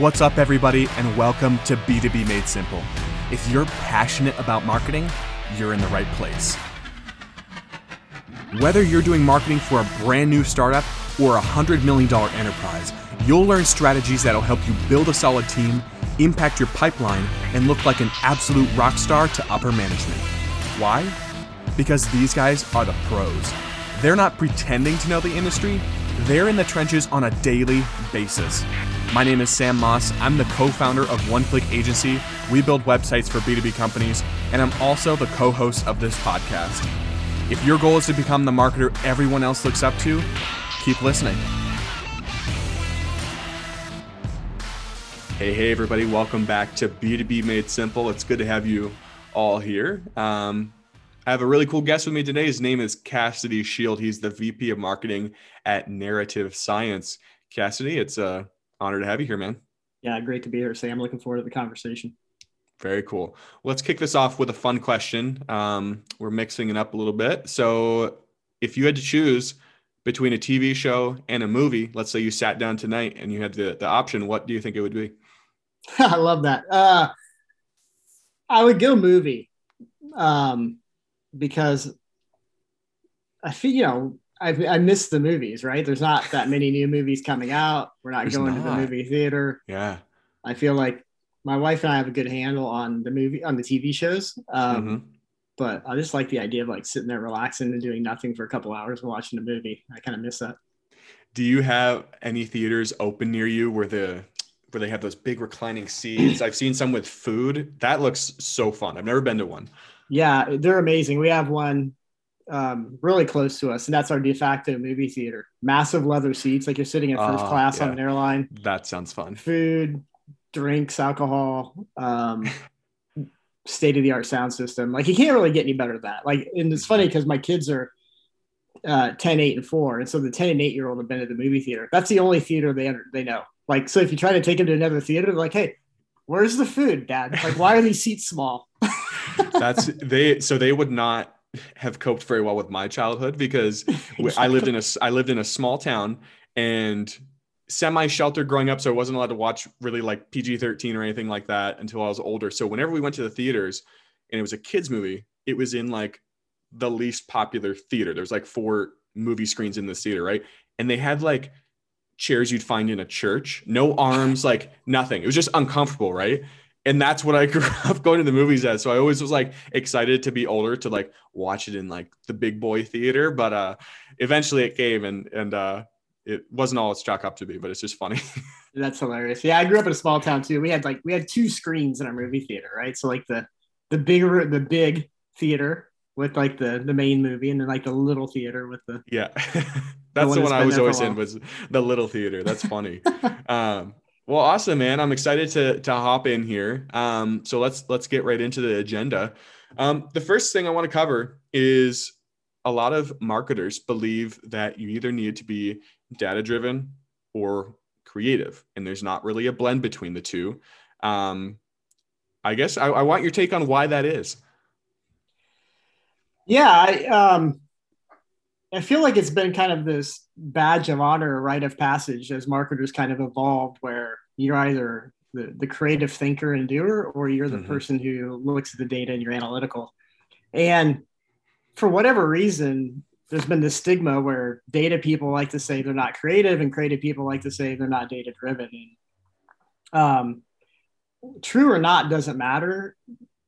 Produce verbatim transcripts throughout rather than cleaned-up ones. What's up, everybody, and welcome to B two B Made Simple. If you're passionate about marketing, you're in the right place. Whether you're doing marketing for a brand new startup or a one hundred million dollars enterprise, you'll learn strategies that'll help you build a solid team, impact your pipeline, and look like an absolute rock star to upper management. Why? Because these guys are the pros. They're not pretending to know the industry, they're in the trenches on a daily basis. My name is Sam Moss. I'm the co-founder of OneClick Agency. We build websites for B two B companies, and I'm also the co-host of this podcast. If your goal is to become the marketer everyone else looks up to, keep listening. Hey, hey, everybody. Welcome back to B two B Made Simple. It's good to have you all here. Um, I have a really cool guest with me today. His name is Cassidy Shield. He's the V P of Marketing at Narrative Science. Cassidy, it's a honor to have you here, man. Yeah, great to be here, Sam. Looking forward to the conversation. Very cool. Let's kick this off with a fun question. Um, we're mixing it up a little bit. So if you had to choose between a T V show and a movie, let's say you sat down tonight and you had the, the option, what do you think it would be? I love that. Uh, I would go movie um, because I feel, you know, I've, I miss the movies, right? There's not that many new movies coming out. We're not There's going not. to the movie theater. Yeah. I feel like my wife and I have a good handle on the movie, on the T V shows. Um, mm-hmm. But I just like the idea of like sitting there relaxing and doing nothing for a couple hours and watching a movie. I kind of miss that. Do you have any theaters open near you where the where they have those big reclining seats? I've seen some with food. That looks so fun. I've never been to one. Yeah, they're amazing. We have one Um, really close to us, and that's our de facto movie theater. Massive leather seats, like you're sitting in first uh, class yeah. on an airline. That sounds fun. Food, drinks, alcohol, um, state-of-the-art sound system. Like you can't really get any better than that. Like, and it's funny because my kids are uh, ten, eight, and four, and so the ten and eight-year-old have been to the movie theater. That's the only theater they they know. Like, so if you try to take them to another theater, they're like, "Hey, where's the food, Dad? Like, why are these seats small?" That's they. So they would not have coped very well with my childhood because exactly. I lived in a, I lived in a small town and semi-sheltered growing up. So I wasn't allowed to watch really like P G thirteen or anything like that until I was older. So whenever we went to the theaters and it was a kid's movie, it was in like the least popular theater. There's like four movie screens in this theater. Right. And they had like chairs you'd find in a church, no arms, like nothing. It was just uncomfortable. Right. And that's what I grew up going to the movies as. So I always was like excited to be older to like watch it in like the big boy theater. But uh, eventually it came and and uh, it wasn't all it's chalk up to be, but it's just funny. That's hilarious. Yeah, I grew up in a small town too. We had like we had two screens in our movie theater, right? So like the the bigger the big theater with like the the main movie, and then like the little theater with the yeah. That's the, the one I was always in, was the little theater. That's funny. um, Well, awesome, man. I'm excited to to hop in here. Um, so let's let's get right into the agenda. Um, the first thing I want to cover is a lot of marketers believe that you either need to be data-driven or creative, and there's not really a blend between the two. Um, I guess I, I want your take on why that is. Yeah, I, um, I feel like it's been kind of this badge of honor, a rite of passage as marketers kind of evolved where you're either the, the creative thinker and doer, or you're the mm-hmm. person who looks at the data and you're analytical. And for whatever reason, there's been this stigma where data people like to say they're not creative and creative people like to say they're not data driven. Um, true or not doesn't matter.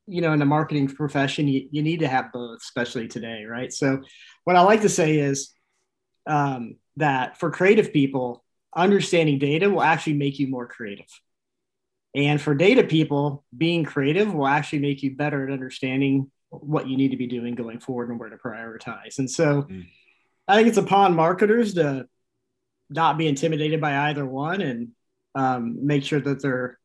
You know, in the marketing profession, you, you need to have both, especially today, right? So what I like to say is um, that for creative people, understanding data will actually make you more creative. And for data people, being creative will actually make you better at understanding what you need to be doing going forward and where to prioritize. And so mm. I think it's upon marketers to not be intimidated by either one and um, make sure that they're,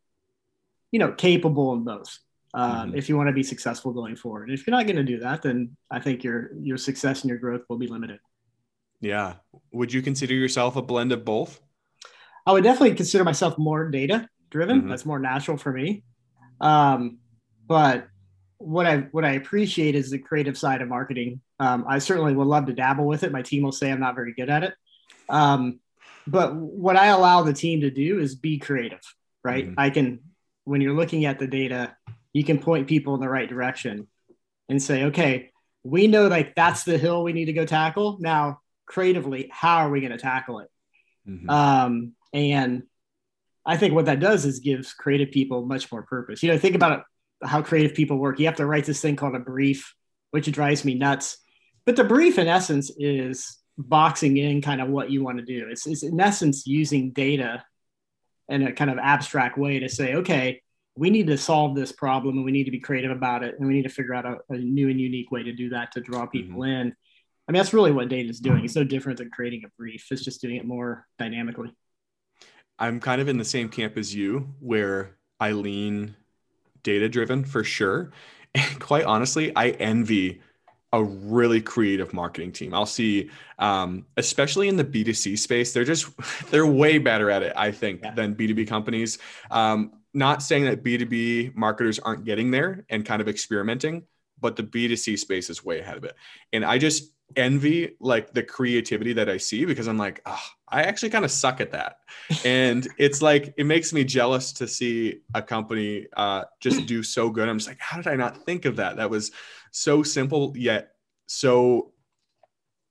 you know, capable in both. Um, mm-hmm. If you want to be successful going forward, and if you're not going to do that, then I think your, your success and your growth will be limited. Yeah. Would you consider yourself a blend of both? I would definitely consider myself more data driven. Mm-hmm. That's more natural for me. Um, but what I, what I appreciate is the creative side of marketing. Um, I certainly would love to dabble with it. My team will say I'm not very good at it. Um, but what I allow the team to do is be creative. right? Mm-hmm. I can, when you're looking at the data, you can point people in the right direction and say, okay, we know like that's the hill we need to go tackle. Now, creatively, how are we going to tackle it? Mm-hmm. Um, and I think what that does is gives creative people much more purpose. You know, think about it, how creative people work. You have to write this thing called a brief, which drives me nuts. But the brief, in essence, is boxing in kind of what you want to do. It's, it's in essence, using data in a kind of abstract way to say, okay, we need to solve this problem and we need to be creative about it. And we need to figure out a, a new and unique way to do that, to draw people mm-hmm. in. I mean, that's really what data is doing. It's no different than creating a brief. It's just doing it more dynamically. I'm kind of in the same camp as you, where I lean data-driven for sure. And quite honestly, I envy a really creative marketing team. I'll see, um, especially in the B two C space, they're just, they're way better at it, I think, yeah. than B two B companies. Um, not saying that B two B marketers aren't getting there and kind of experimenting, but the B two C space is way ahead of it. And I just envy like the creativity that I see, because I'm like, oh, I actually kind of suck at that. And it's like, it makes me jealous to see a company uh, just do so good. I'm just like, how did I not think of that? That was so simple yet so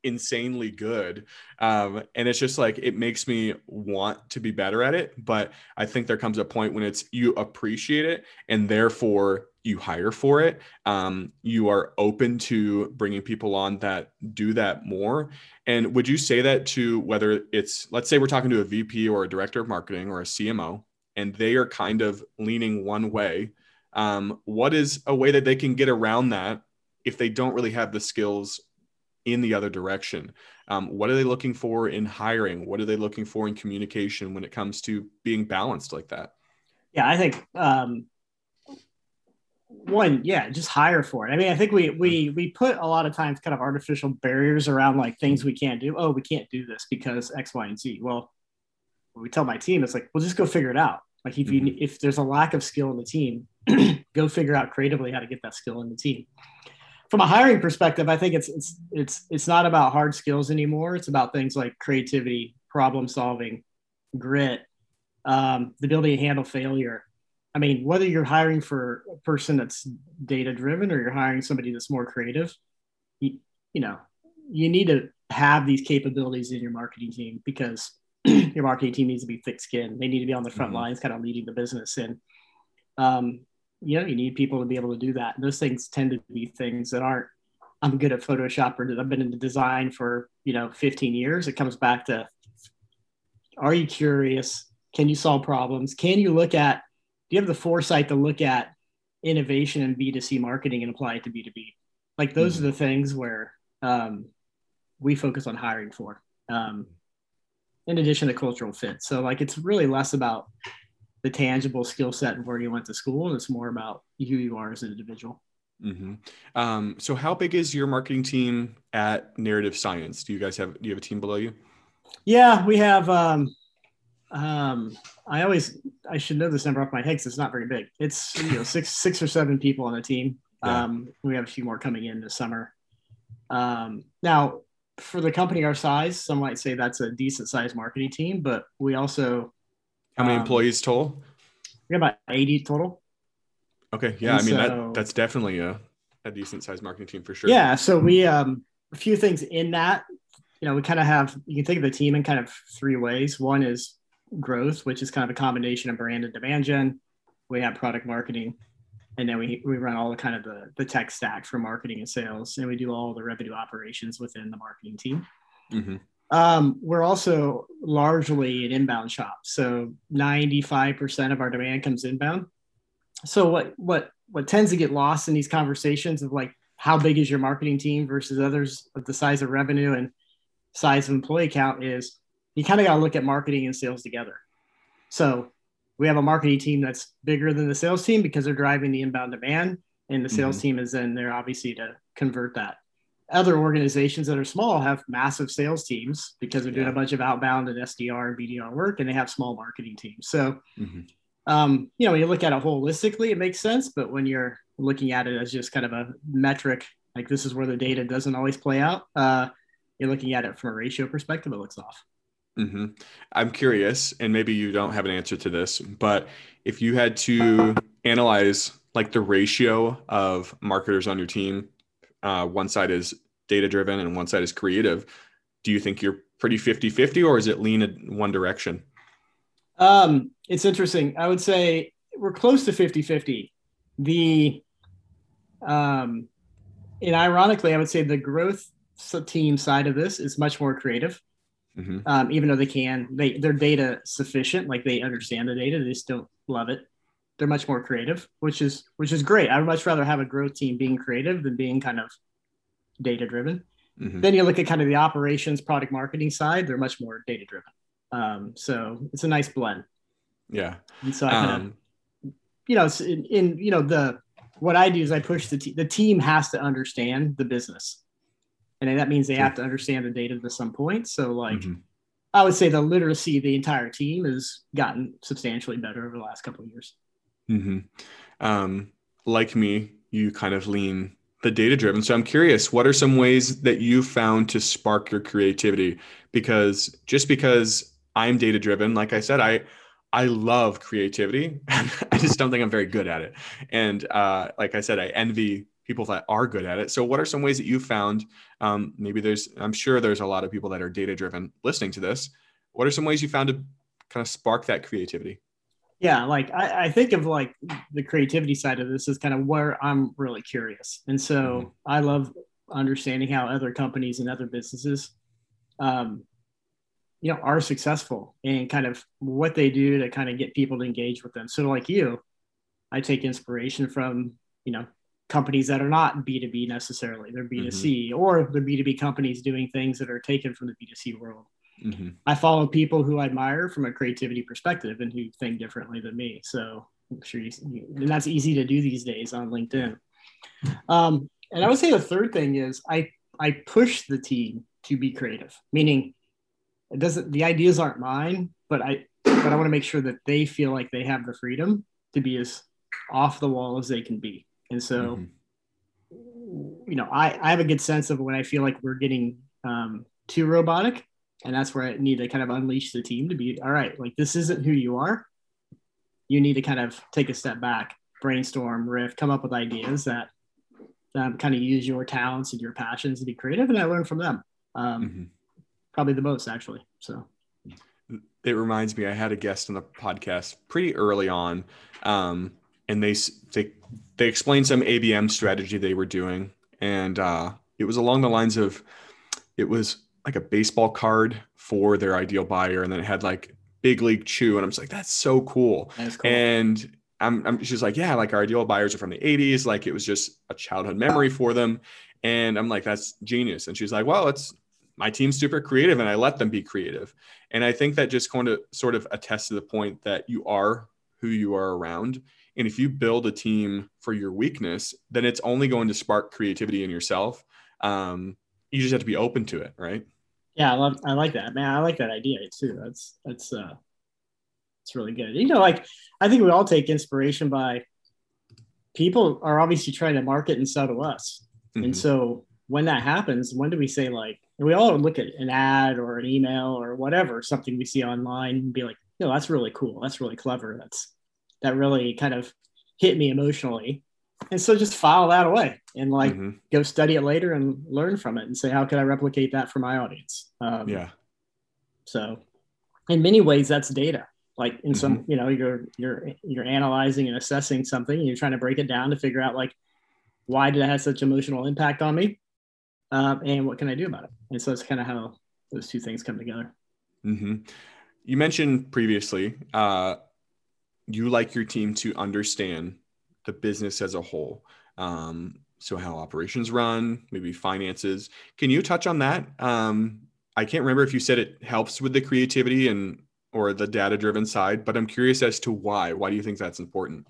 insanely good. Um, and it's just like, it makes me want to be better at it. But I think there comes a point when it's, you appreciate it and therefore you hire for it. Um, you are open to bringing people on that do that more. And would you say that to, whether it's, let's say we're talking to a V P or a director of marketing or a C M O, and they are kind of leaning one way. Um, what is a way that they can get around that if they don't really have the skills in the other direction? Um, what are they looking for in hiring? What are they looking for in communication when it comes to being balanced like that? Yeah, I think, um, One, yeah, just hire for it. I mean, I think we we we put a lot of times kind of artificial barriers around like things we can't do. Oh, we can't do this because X, Y, and Z. Well, when we tell my team, it's like, well, just go figure it out. Like if you if there's a lack of skill in the team, go figure out creatively how to get that skill in the team. From a hiring perspective, I think it's it's it's it's not about hard skills anymore. It's about things like creativity, problem solving, grit, um, the ability to handle failure. I mean, whether you're hiring for a person that's data-driven or you're hiring somebody that's more creative, you, you know, you need to have these capabilities in your marketing team, because your marketing team needs to be thick-skinned. They need to be on the front mm-hmm. lines, kind of leading the business. And, um, you know, you need people to be able to do that. And those things tend to be things that aren't, I'm good at Photoshop or I've been in design for, you know, fifteen years. It comes back to, are you curious? Can you solve problems? Can you look at, do you have the foresight to look at innovation and B two C marketing and apply it to B two B? Like those mm-hmm. are the things where um, we focus on hiring for, um, in addition to cultural fit. So like, it's really less about the tangible skill set and where you went to school, and it's more about who you are as an individual. Mm-hmm. Um, so how big is your marketing team at Narrative Science? Do you guys have, do you have a team below you? Yeah, we have, um, um, I always, I should know this number off my head because it's not very big. It's, you know, six six or seven people on the team. Yeah. Um, we have a few more coming in this summer. Um, now, for the company our size, some might say that's a decent sized marketing team, but we also... How many um, employees total? We have about eighty total. Okay. Yeah. And I mean, so, that that's definitely a, a decent sized marketing team for sure. Yeah. So we, um, a few things in that, you know, we kind of have, you can think of the team in kind of three ways. One is growth, which is kind of a combination of brand and demand gen. We have product marketing, and then we we run all the kind of the, the tech stack for marketing and sales, and we do all the revenue operations within the marketing team. Mm-hmm. Um, we're also largely an inbound shop, so ninety-five percent of our demand comes inbound. So what what what tends to get lost in these conversations of like how big is your marketing team versus others with the size of revenue and size of employee count is, you kind of got to look at marketing and sales together. So we have a marketing team that's bigger than the sales team because they're driving the inbound demand, and the sales mm-hmm. team is in there obviously to convert that. Other organizations that are small have massive sales teams because they're doing yeah. a bunch of outbound and S D R and B D R work, and they have small marketing teams. So, mm-hmm. um, you know, when you look at it holistically, it makes sense. But when you're looking at it as just kind of a metric, like this is where the data doesn't always play out, uh, you're looking at it from a ratio perspective, it looks off. Mm-hmm. I'm curious, and maybe you don't have an answer to this, but if you had to analyze like the ratio of marketers on your team, uh, one side is data-driven and one side is creative, do you think you're pretty fifty fifty, or is it lean in one direction? Um, it's interesting. I would say we're close to fifty fifty. The, um, and ironically, I would say the growth team side of this is much more creative. Mm-hmm. Um, even though they can, they, they're data sufficient, like they understand the data, they just don't love it. They're much more creative, which is, which is great. I would much rather have a growth team being creative than being kind of data driven. Mm-hmm. Then you look at kind of the operations, product marketing side, they're much more data driven. Um, so it's a nice blend. Yeah. And so I kind of, um, you know, in, in, you know, the, what I do is I push the, te- the team has to understand the business. And that means they have to understand the data to some point. So like, mm-hmm. I would say the literacy of the entire team has gotten substantially better over the last couple of years. Mm-hmm. Um, like me, you kind of lean the data-driven. So I'm curious, what are some ways that you found to spark your creativity? Because just because I'm data-driven, like I said, I I love creativity. I just don't think I'm very good at it. And uh, like I said, I envy people that are good at it. So what are some ways that you found, um, maybe there's, I'm sure there's a lot of people that are data-driven listening to this. What are some ways you found to kind of spark that creativity? Yeah. Like I, I think of like the creativity side of this is kind of where I'm really curious. And so mm-hmm. I love understanding how other companies and other businesses, um, you know, are successful and kind of what they do to kind of get people to engage with them. So like you, I take inspiration from, you know, companies that are not B two B necessarily, they're B two C, mm-hmm. or they're B two B companies doing things that are taken from the B two C world. Mm-hmm. I follow people who I admire from a creativity perspective and who think differently than me. So I'm sure you, and that's easy to do these days on LinkedIn. Um, and I would say the third thing is I, I push the team to be creative, meaning it doesn't, the ideas aren't mine, but I, but I want to make sure that they feel like they have the freedom to be as off the wall as they can be. And so, mm-hmm. you know, I, I have a good sense of when I feel like we're getting um, too robotic, and that's where I need to kind of unleash the team to be, all right, like this isn't who you are. You need to kind of take a step back, brainstorm, riff, come up with ideas that um, kind of use your talents and your passions to be creative. And I learn from them um, mm-hmm. probably the most actually. So it reminds me, I had a guest on the podcast pretty early on um, and they, they, they explained some A B M strategy they were doing. And uh, it was along the lines of, it was like a baseball card for their ideal buyer. And then it had like Big League Chew. And I'm just like, that's so cool. That's cool. And I'm, I'm she's like, yeah, like our ideal buyers are from the eighties. Like it was just a childhood memory for them. And I'm like, that's genius. And she's like, well, it's my team's super creative and I let them be creative. And I think that just going to sort of attest to the point that you are who you are around. And if you build a team for your weakness, then it's only going to spark creativity in yourself. Um, you just have to be open to it, right? Yeah, I love. I like that, man. I like that idea too. That's that's uh, it's really good. You know, like I think we all take inspiration by people are obviously trying to market and sell to us, mm-hmm. and so when that happens, when do we say like we all look at an ad or an email or whatever something we see online and be like, no, that's really cool. That's really clever. That's that really kind of hit me emotionally. And so just file that away and like mm-hmm. go study it later and learn from it and say, how can I replicate that for my audience? Um, yeah. So in many ways that's data. Like in mm-hmm. some, you know, you're, you're, you're analyzing and assessing something and you're trying to break it down to figure out like, why did it have such emotional impact on me? Um, and what can I do about it? And so it's kind of how those two things come together. Mm-hmm. You mentioned previously, uh, you like your team to understand the business as a whole. Um, so how operations run, maybe finances. Can you touch on that? Um, I can't remember if you said it helps with the creativity and or the data-driven side, but I'm curious as to why. Why do you think that's important?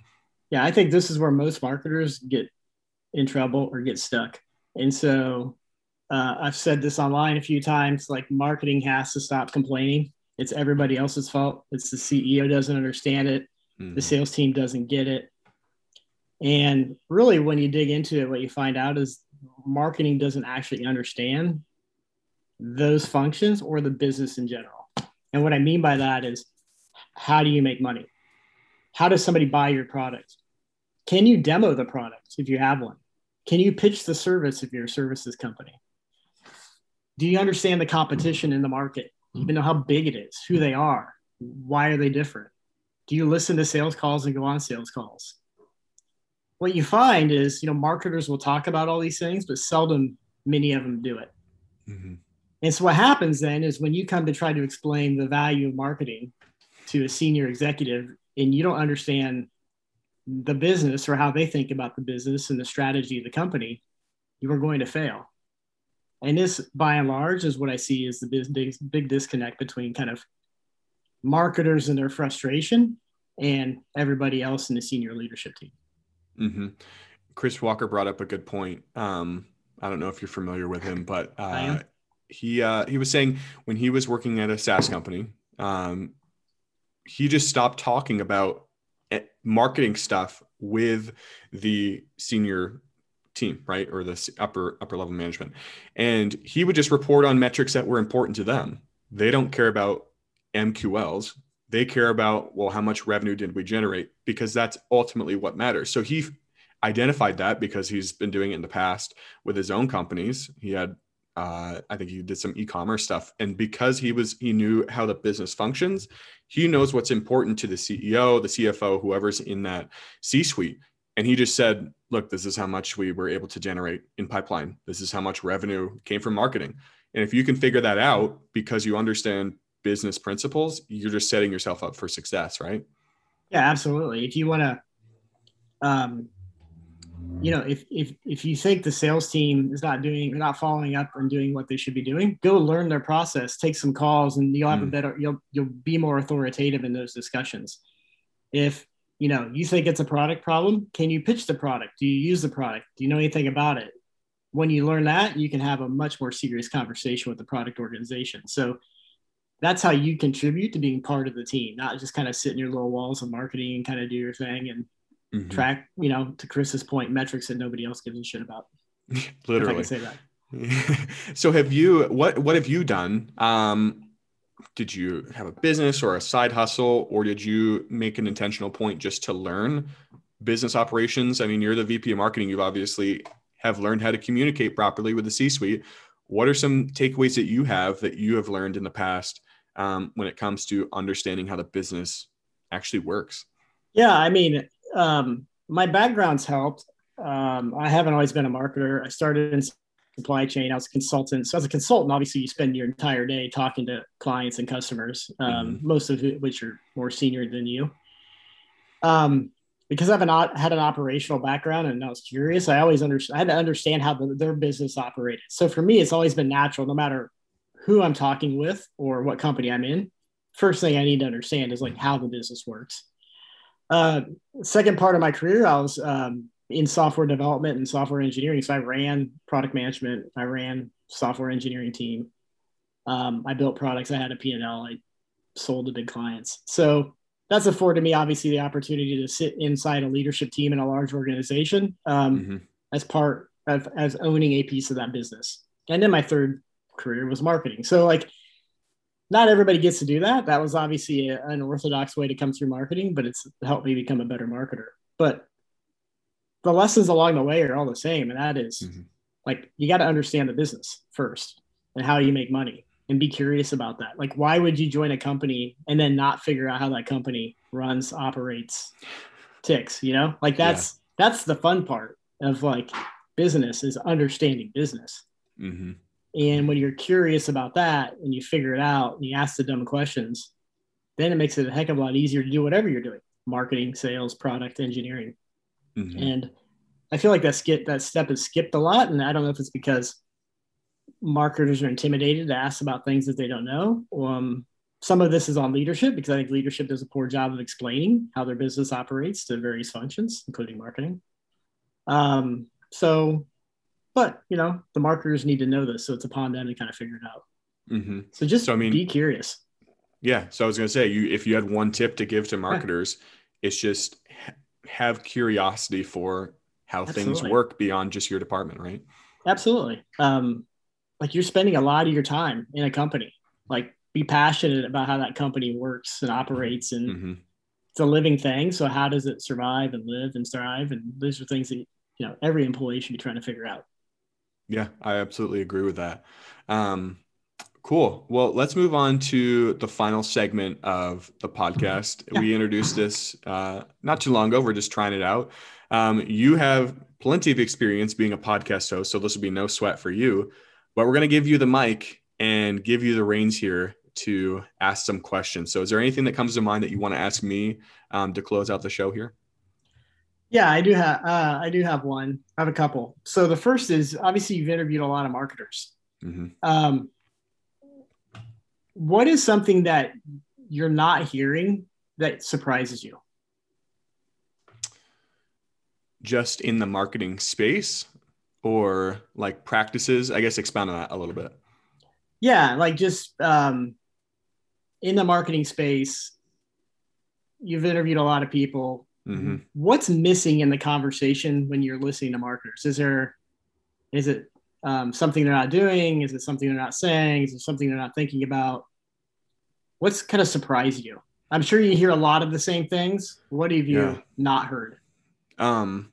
Yeah, I think this is where most marketers get in trouble or get stuck. And so uh, I've said this online a few times, like marketing has to stop complaining. It's everybody else's fault. It's the C E O doesn't understand it. The sales team doesn't get it. And really when you dig into it, what you find out is marketing doesn't actually understand those functions or the business in general. And what I mean by that is, how do you make money? How does somebody buy your product? Can you demo the product if you have one? Can you pitch the service if you're a services company? Do you understand the competition in the market? Do you know how big it is, who they are? Why are they different? Do you listen to sales calls and go on sales calls? What you find is, you know, marketers will talk about all these things, but seldom many of them do it. Mm-hmm. And so what happens then is when you come to try to explain the value of marketing to a senior executive, and you don't understand the business or how they think about the business and the strategy of the company, you are going to fail. And this, by and large, is what I see is the big, big disconnect between kind of marketers and their frustration and everybody else in the senior leadership team. Mm-hmm. Chris Walker brought up a good point. Um, I don't know if you're familiar with him, but uh, he uh, he was saying when he was working at a SaaS company, um, he just stopped talking about marketing stuff with the senior team, right, or the upper upper level management, and he would just report on metrics that were important to them. They don't care about M Q Ls. They care about, well, how much revenue did we generate? Because that's ultimately what matters. So he identified that because he's been doing it in the past with his own companies. He had, uh, I think he did some e-commerce stuff. And because he was, he knew how the business functions, he knows what's important to the C E O, the C F O, whoever's in that C-suite. And he just said, look, this is how much we were able to generate in pipeline. This is how much revenue came from marketing. And if you can figure that out because you understand business principles, you're just setting yourself up for success, right? Yeah, absolutely. If you want to, um, you know, if, if, if you think the sales team is not doing, not following up and doing what they should be doing, go learn their process, take some calls, and you'll have mm. a better, you'll, you'll be more authoritative in those discussions. If, you know, you think it's a product problem, can you pitch the product? Do you use the product? Do you know anything about it? When you learn that, you can have a much more serious conversation with the product organization. So that's how you contribute to being part of the team, not just kind of sit in your little walls of marketing and kind of do your thing and mm-hmm. track, you know, to Chris's point, metrics that nobody else gives a shit about. Literally. If I can say that. So have you, what, what have you done? Um, did you have a business or a side hustle, or did you make an intentional point just to learn business operations? I mean, you're the V P of marketing. You've obviously have learned how to communicate properly with the C-suite. What are some takeaways that you have that you have learned in the past Um, when it comes to understanding how the business actually works? Yeah, I mean, um, my background's helped. Um, I haven't always been a marketer. I started in supply chain. I was a consultant. So as a consultant, obviously you spend your entire day talking to clients and customers, um, mm-hmm. most of which are more senior than you. Um, because I've an, had an operational background and I was curious, I always under, I had to understand how the, their business operated. So for me, it's always been natural, no matter who I'm talking with or what company I'm in. First thing I need to understand is like how the business works. Uh, second part of my career, I was um, in software development and software engineering. So I ran product management. I ran software engineering team. Um, I built products. I had a P and L. I sold to big clients. So that's afforded me obviously the opportunity to sit inside a leadership team in a large organization um, mm-hmm. as part of, as owning a piece of that business. And then my third career was marketing. So like, not everybody gets to do that. That was obviously a, an orthodox way to come through marketing, but it's helped me become a better marketer. But the lessons along the way are all the same. And that is mm-hmm. like, you got to understand the business first and how you make money and be curious about that. Like, why would you join a company and then not figure out how that company runs, operates, ticks, you know, like that's, yeah. that's the fun part of like business is understanding business. Mm-hmm. And when you're curious about that and you figure it out and you ask the dumb questions, then it makes it a heck of a lot easier to do whatever you're doing, marketing, sales, product, engineering. Mm-hmm. And I feel like that, skip, that step is skipped a lot. And I don't know if it's because marketers are intimidated to ask about things that they don't know. Um, some of this is on leadership, because I think leadership does a poor job of explaining how their business operates to various functions, including marketing. Um, so... But, you know, the marketers need to know this. So it's upon them to kind of figure it out. Mm-hmm. So just so, I mean, be curious. Yeah. So I was going to say, you, if you had one tip to give to marketers, yeah. it's just have curiosity for how Absolutely. Things work beyond just your department, right? Absolutely. Um, like you're spending a lot of your time in a company. Like be passionate about how that company works and operates, and mm-hmm. it's a living thing. So how does it survive and live and thrive? And those are things that, you know, every employee should be trying to figure out. Yeah, I absolutely agree with that. Um, cool. Well, let's move on to the final segment of the podcast. Yeah. We introduced this uh, not too long ago. We're just trying it out. Um, you have plenty of experience being a podcast host, so this will be no sweat for you. But we're going to give you the mic and give you the reins here to ask some questions. So is there anything that comes to mind that you want to ask me um, to close out the show here? Yeah, I do have, uh, I do have one. I have a couple. So the first is, obviously you've interviewed a lot of marketers. Mm-hmm. Um, what is something that you're not hearing that surprises you? Just in the marketing space, or like practices, I guess, expound on that a little bit. Yeah. Like just, um, in the marketing space, you've interviewed a lot of people. Mm-hmm. What's missing in the conversation when you're listening to marketers? Is there, is it um, something they're not doing? Is it something they're not saying? Is it something they're not thinking about? What's kind of surprised you? I'm sure you hear a lot of the same things. What have you yeah. not heard? Um,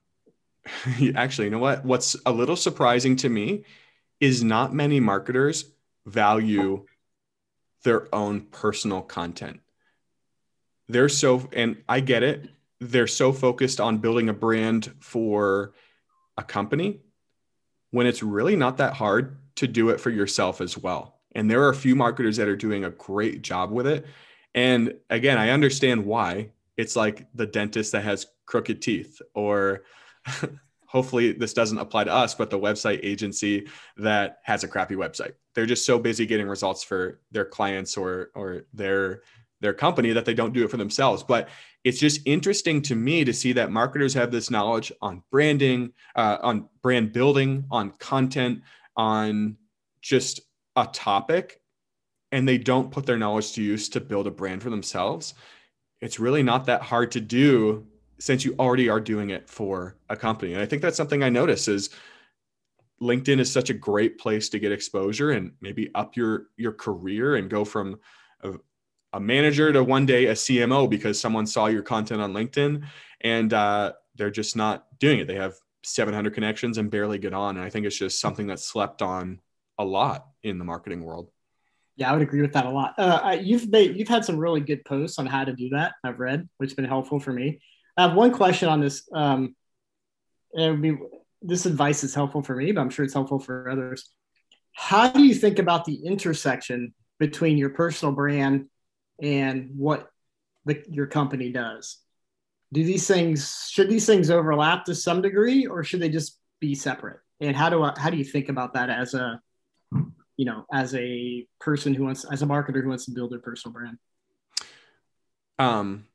actually, you know what? What's a little surprising to me is not many marketers value their own personal content. They're so, and I get it. They're so focused on building a brand for a company when it's really not that hard to do it for yourself as well. And there are a few marketers that are doing a great job with it. And again, I understand why. It's like the dentist that has crooked teeth, or hopefully this doesn't apply to us, but the website agency that has a crappy website. They're just so busy getting results for their clients or, or their their company that they don't do it for themselves. But it's just interesting to me to see that marketers have this knowledge on branding, uh, on brand building, on content, on just a topic, and they don't put their knowledge to use to build a brand for themselves. It's really not that hard to do since you already are doing it for a company. And I think that's something I notice is LinkedIn is such a great place to get exposure and maybe up your, your career and go from a, a manager to one day a C M O because someone saw your content on LinkedIn, and uh, they're just not doing it. They have seven hundred connections and barely get on. And I think it's just something that's slept on a lot in the marketing world. Yeah, I would agree with that a lot. Uh, you've made, you've had some really good posts on how to do that, I've read, which has been helpful for me. I have one question on this. Um, it would be, this advice is helpful for me, but I'm sure it's helpful for others. How do you think about the intersection between your personal brand and what the, your company does? Do these things, should these things overlap to some degree, or should they just be separate? And how do I, how do you think about that as a, you know, as a person who wants, as a marketer who wants to build their personal brand? Um,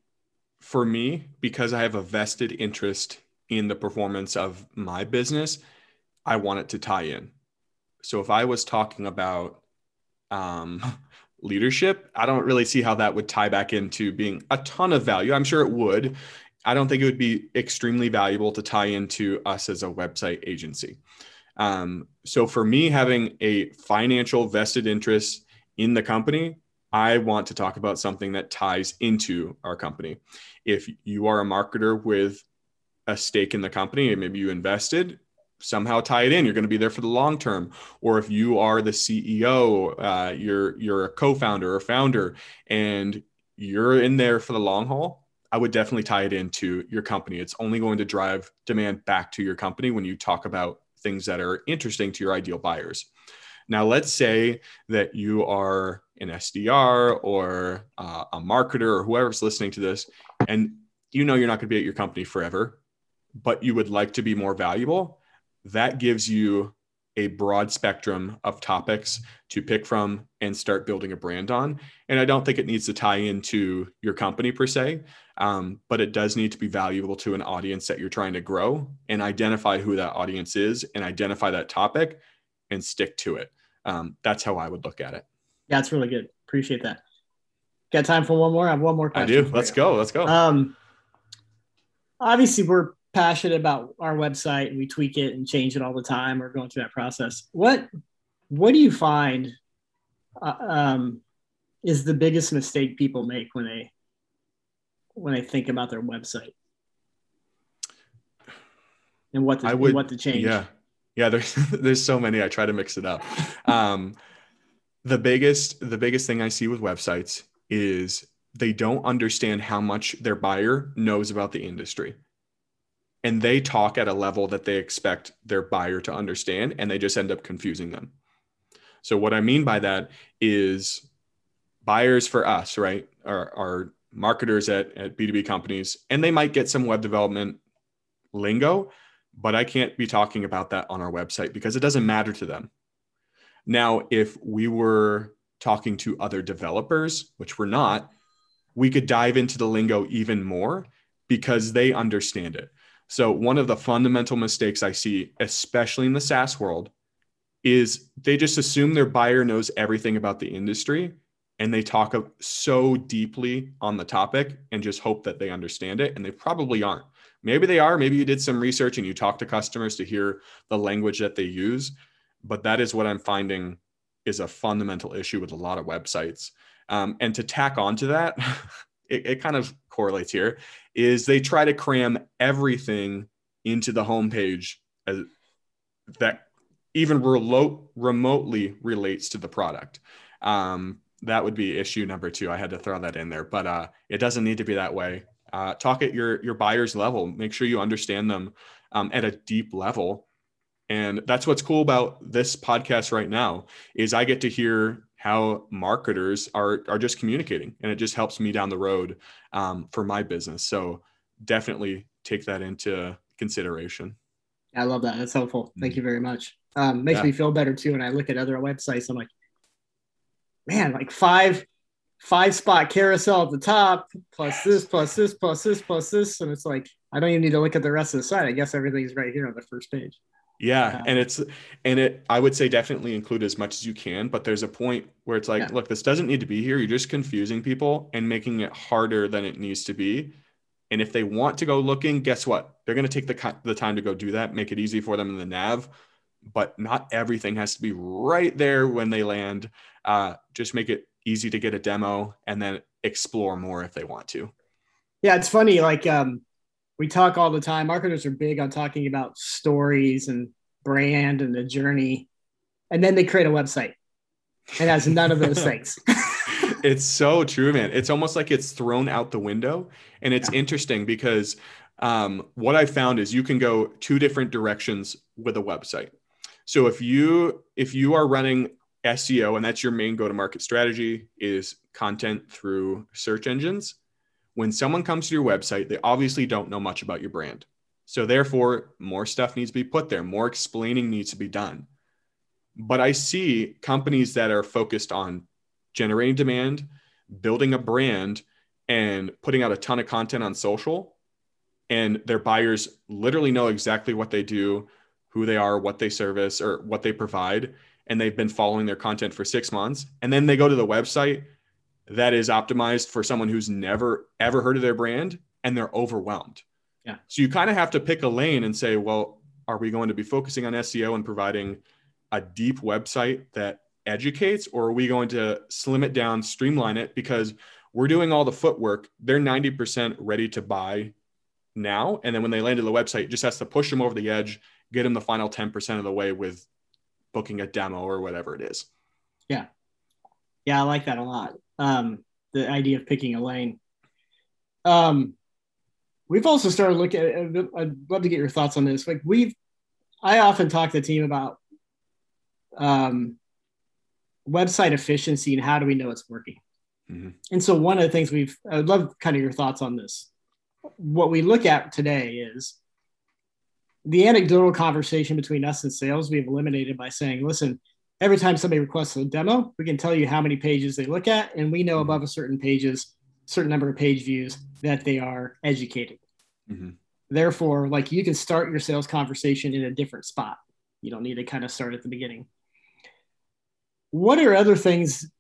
for me, because I have a vested interest in the performance of my business, I want it to tie in. So if I was talking about, um, leadership, I don't really see how that would tie back into being a ton of value. I'm sure it would. I don't think it would be extremely valuable to tie into us as a website agency. Um, so for me, having a financial vested interest in the company, I want to talk about something that ties into our company. If you are a marketer with a stake in the company and maybe you invested, somehow tie it in. You're going to be there for the long term. Or if you are the C E O, uh, you're you're a co-founder or founder, and you're in there for the long haul, I would definitely tie it into your company. It's only going to drive demand back to your company when you talk about things that are interesting to your ideal buyers. Now, let's say that you are an S D R or uh, a marketer or whoever's listening to this, and you know you're not going to be at your company forever, but you would like to be more valuable. That gives you a broad spectrum of topics to pick from and start building a brand on. And I don't think it needs to tie into your company per se, um, but it does need to be valuable to an audience that you're trying to grow, and identify who that audience is and identify that topic and stick to it. Um, that's how I would look at it. Yeah, that's really good. Appreciate that. Got time for one more? I have one more question. I do. Let's you. go. Let's go. Um, obviously, we're passionate about our website, and we tweak it and change it all the time. We're going through that process. What, what do you find uh, um, is the biggest mistake people make when they when they think about their website and what to, I would, and what to change? Yeah, yeah. There's there's so many. I try to mix it up. Um, the biggest the biggest thing I see with websites is they don't understand how much their buyer knows about the industry. And they talk at a level that they expect their buyer to understand, and they just end up confusing them. So what I mean by that is buyers for us, right, are, are marketers at, at B two B companies, and they might get some web development lingo, but I can't be talking about that on our website because it doesn't matter to them. Now, if we were talking to other developers, which we're not, we could dive into the lingo even more because they understand it. So one of the fundamental mistakes I see, especially in the SaaS world, is they just assume their buyer knows everything about the industry, and they talk so deeply on the topic and just hope that they understand it. And they probably aren't. Maybe they are. Maybe you did some research and you talked to customers to hear the language that they use. But that is what I'm finding is a fundamental issue with a lot of websites. Um, and to tack onto that, it, it kind of correlates here, is they try to cram everything into the homepage as, that even remote, remotely relates to the product. Um, that would be issue number two. I had to throw that in there, but uh, it doesn't need to be that way. Uh, talk at your, your buyer's level. Make sure you understand them um, at a deep level. And that's what's cool about this podcast right now is I get to hear how marketers are, are just communicating, and it just helps me down the road um, for my business. So definitely take that into consideration. I love that. That's helpful. Thank you very much. Um, makes yeah. me feel better too. And I look at other websites, I'm like, man, like five, five spot carousel at the top, plus this, plus this, plus this, plus this. And it's like, I don't even need to look at the rest of the site. I guess everything's right here on the first page. Yeah. And it's, and it, I would say definitely include as much as you can, but there's a point where it's like, yeah. look, this doesn't need to be here. You're just confusing people and making it harder than it needs to be. And if they want to go looking, guess what? They're going to take the, the time to go do that, make it easy for them in the nav, but not everything has to be right there when they land. Uh, just make it easy to get a demo and then explore more if they want to. Yeah. It's funny. Like, um, we talk all the time. Marketers are big on talking about stories and brand and the journey. And then they create a website. And that's none of those things. It's so true, man. It's almost like it's thrown out the window. And it's yeah. interesting because um, what I found is you can go two different directions with a website. So if you if you are running S E O, and that's your main go-to-market strategy is content through search engines, when someone comes to your website, they obviously don't know much about your brand. So therefore, more stuff needs to be put there. More explaining needs to be done. But I see companies that are focused on generating demand, building a brand, and putting out a ton of content on social. And their buyers literally know exactly what they do, who they are, what they service, or what they provide. And they've been following their content for six months. And then they go to the website that is optimized for someone who's never, ever heard of their brand, and they're overwhelmed. Yeah. So you kind of have to pick a lane and say, well, are we going to be focusing on S E O and providing a deep website that educates, or are we going to slim it down, streamline it? Because we're doing all the footwork. They're ninety percent ready to buy now. And then when they land on the website, it just has to push them over the edge, get them the final ten percent of the way with booking a demo or whatever it is. Yeah. Yeah. I like that a lot. Um, the idea of picking a lane. Um, we've also started looking at, I'd love to get your thoughts on this. Like we've, I often talk to the team about um, website efficiency and how do we know it's working? Mm-hmm. And so one of the things we've, I would love kind of your thoughts on this. What we look at today is the anecdotal conversation between us and sales we've eliminated by saying, listen, every time somebody requests a demo, we can tell you how many pages they look at, and we know above a certain pages, certain number of page views that they are educated. Mm-hmm. Therefore, like you can start your sales conversation in a different spot. You don't need to kind of start at the beginning. What are other things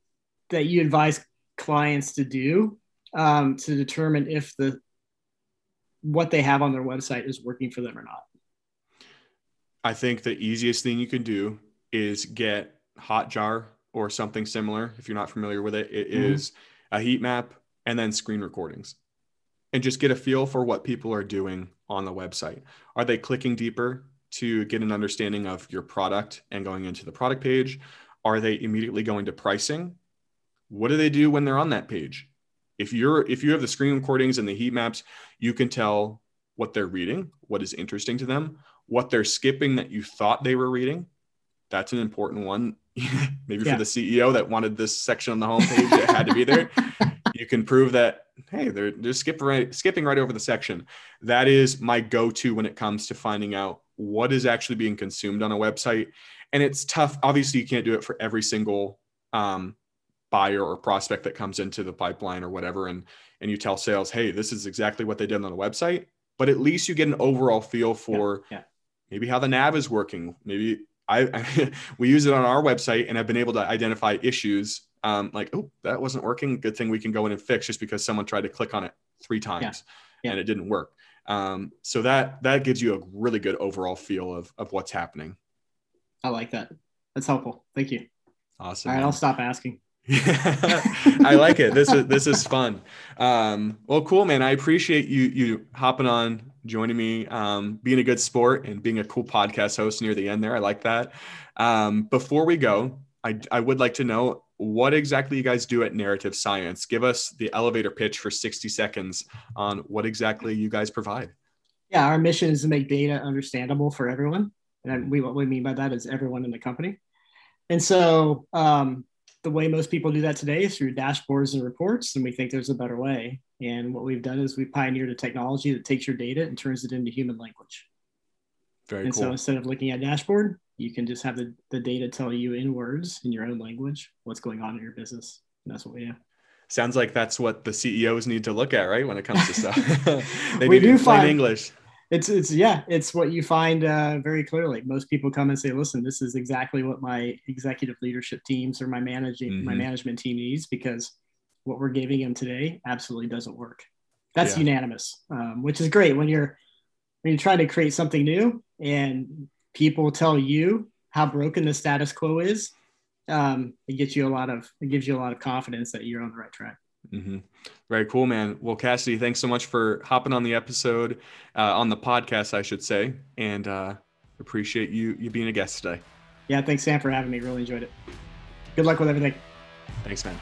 that you advise clients to do um, to determine if the what they have on their website is working for them or not? I think the easiest thing you can do is get Hotjar or something similar. If you're not familiar with it, it mm-hmm. is a heat map and then screen recordings, and just get a feel for what people are doing on the website. Are they clicking deeper to get an understanding of your product and going into the product page? Are they immediately going to pricing? What do they do when they're on that page? If you're, if you have the screen recordings and the heat maps, you can tell what they're reading, what is interesting to them, what they're skipping that you thought they were reading. That's an important one. Maybe yeah. for the C E O that wanted this section on the homepage, it had to be there. You can prove that, hey, they're, they're skip right, skipping right over the section. That is my go-to when it comes to finding out what is actually being consumed on a website. And it's tough. Obviously, you can't do it for every single um, buyer or prospect that comes into the pipeline or whatever. And, and you tell sales, hey, this is exactly what they did on the website. But at least you get an overall feel for yeah, yeah. maybe how the nav is working. Maybe I, I we use it on our website and I've been able to identify issues um, like, oh, that wasn't working. Good thing we can go in and fix, just because someone tried to click on it three times yeah. Yeah. and it didn't work. Um, so that, that gives you a really good overall feel of, of what's happening. I like that. That's helpful. Thank you. Awesome. All right, I'll stop asking. Yeah, I like it. This is, this is fun. Um, well, cool, man. I appreciate you, you hopping on, joining me, um, being a good sport and being a cool podcast host near the end there. I like that. Um, before we go, I, I would like to know what exactly you guys do at Narrative Science. Give us the elevator pitch for sixty seconds on what exactly you guys provide. Yeah. Our mission is to make data understandable for everyone. And we, what we mean by that is everyone in the company. And so, um, the way most people do that today is through dashboards and reports, and we think there's a better way. And what we've done is we pioneered a technology that takes your data and turns it into human language. Very and cool. So instead of looking at a dashboard, you can just have the, the data tell you in words, in your own language, what's going on in your business. And that's what we do. Sounds like that's what the C E Os need to look at, right? When it comes to stuff. They we need do plain find English. It's, it's, yeah, it's what you find uh, very clearly. Most people come and say, listen, this is exactly what my executive leadership teams or my managing, mm-hmm. my management team needs, because what we're giving them today absolutely doesn't work. That's yeah. unanimous, um, which is great when you're, when you're trying to create something new and people tell you how broken the status quo is. Um, it gets you a lot of, it gives you a lot of confidence that you're on the right track. Mm-hmm. Very cool, man. Well, Cassidy, thanks so much for hopping on the episode, uh, on the podcast, I should say, and uh, appreciate you you being a guest today. Yeah, thanks, Sam, for having me. Really enjoyed it. Good luck with everything. Thanks, man.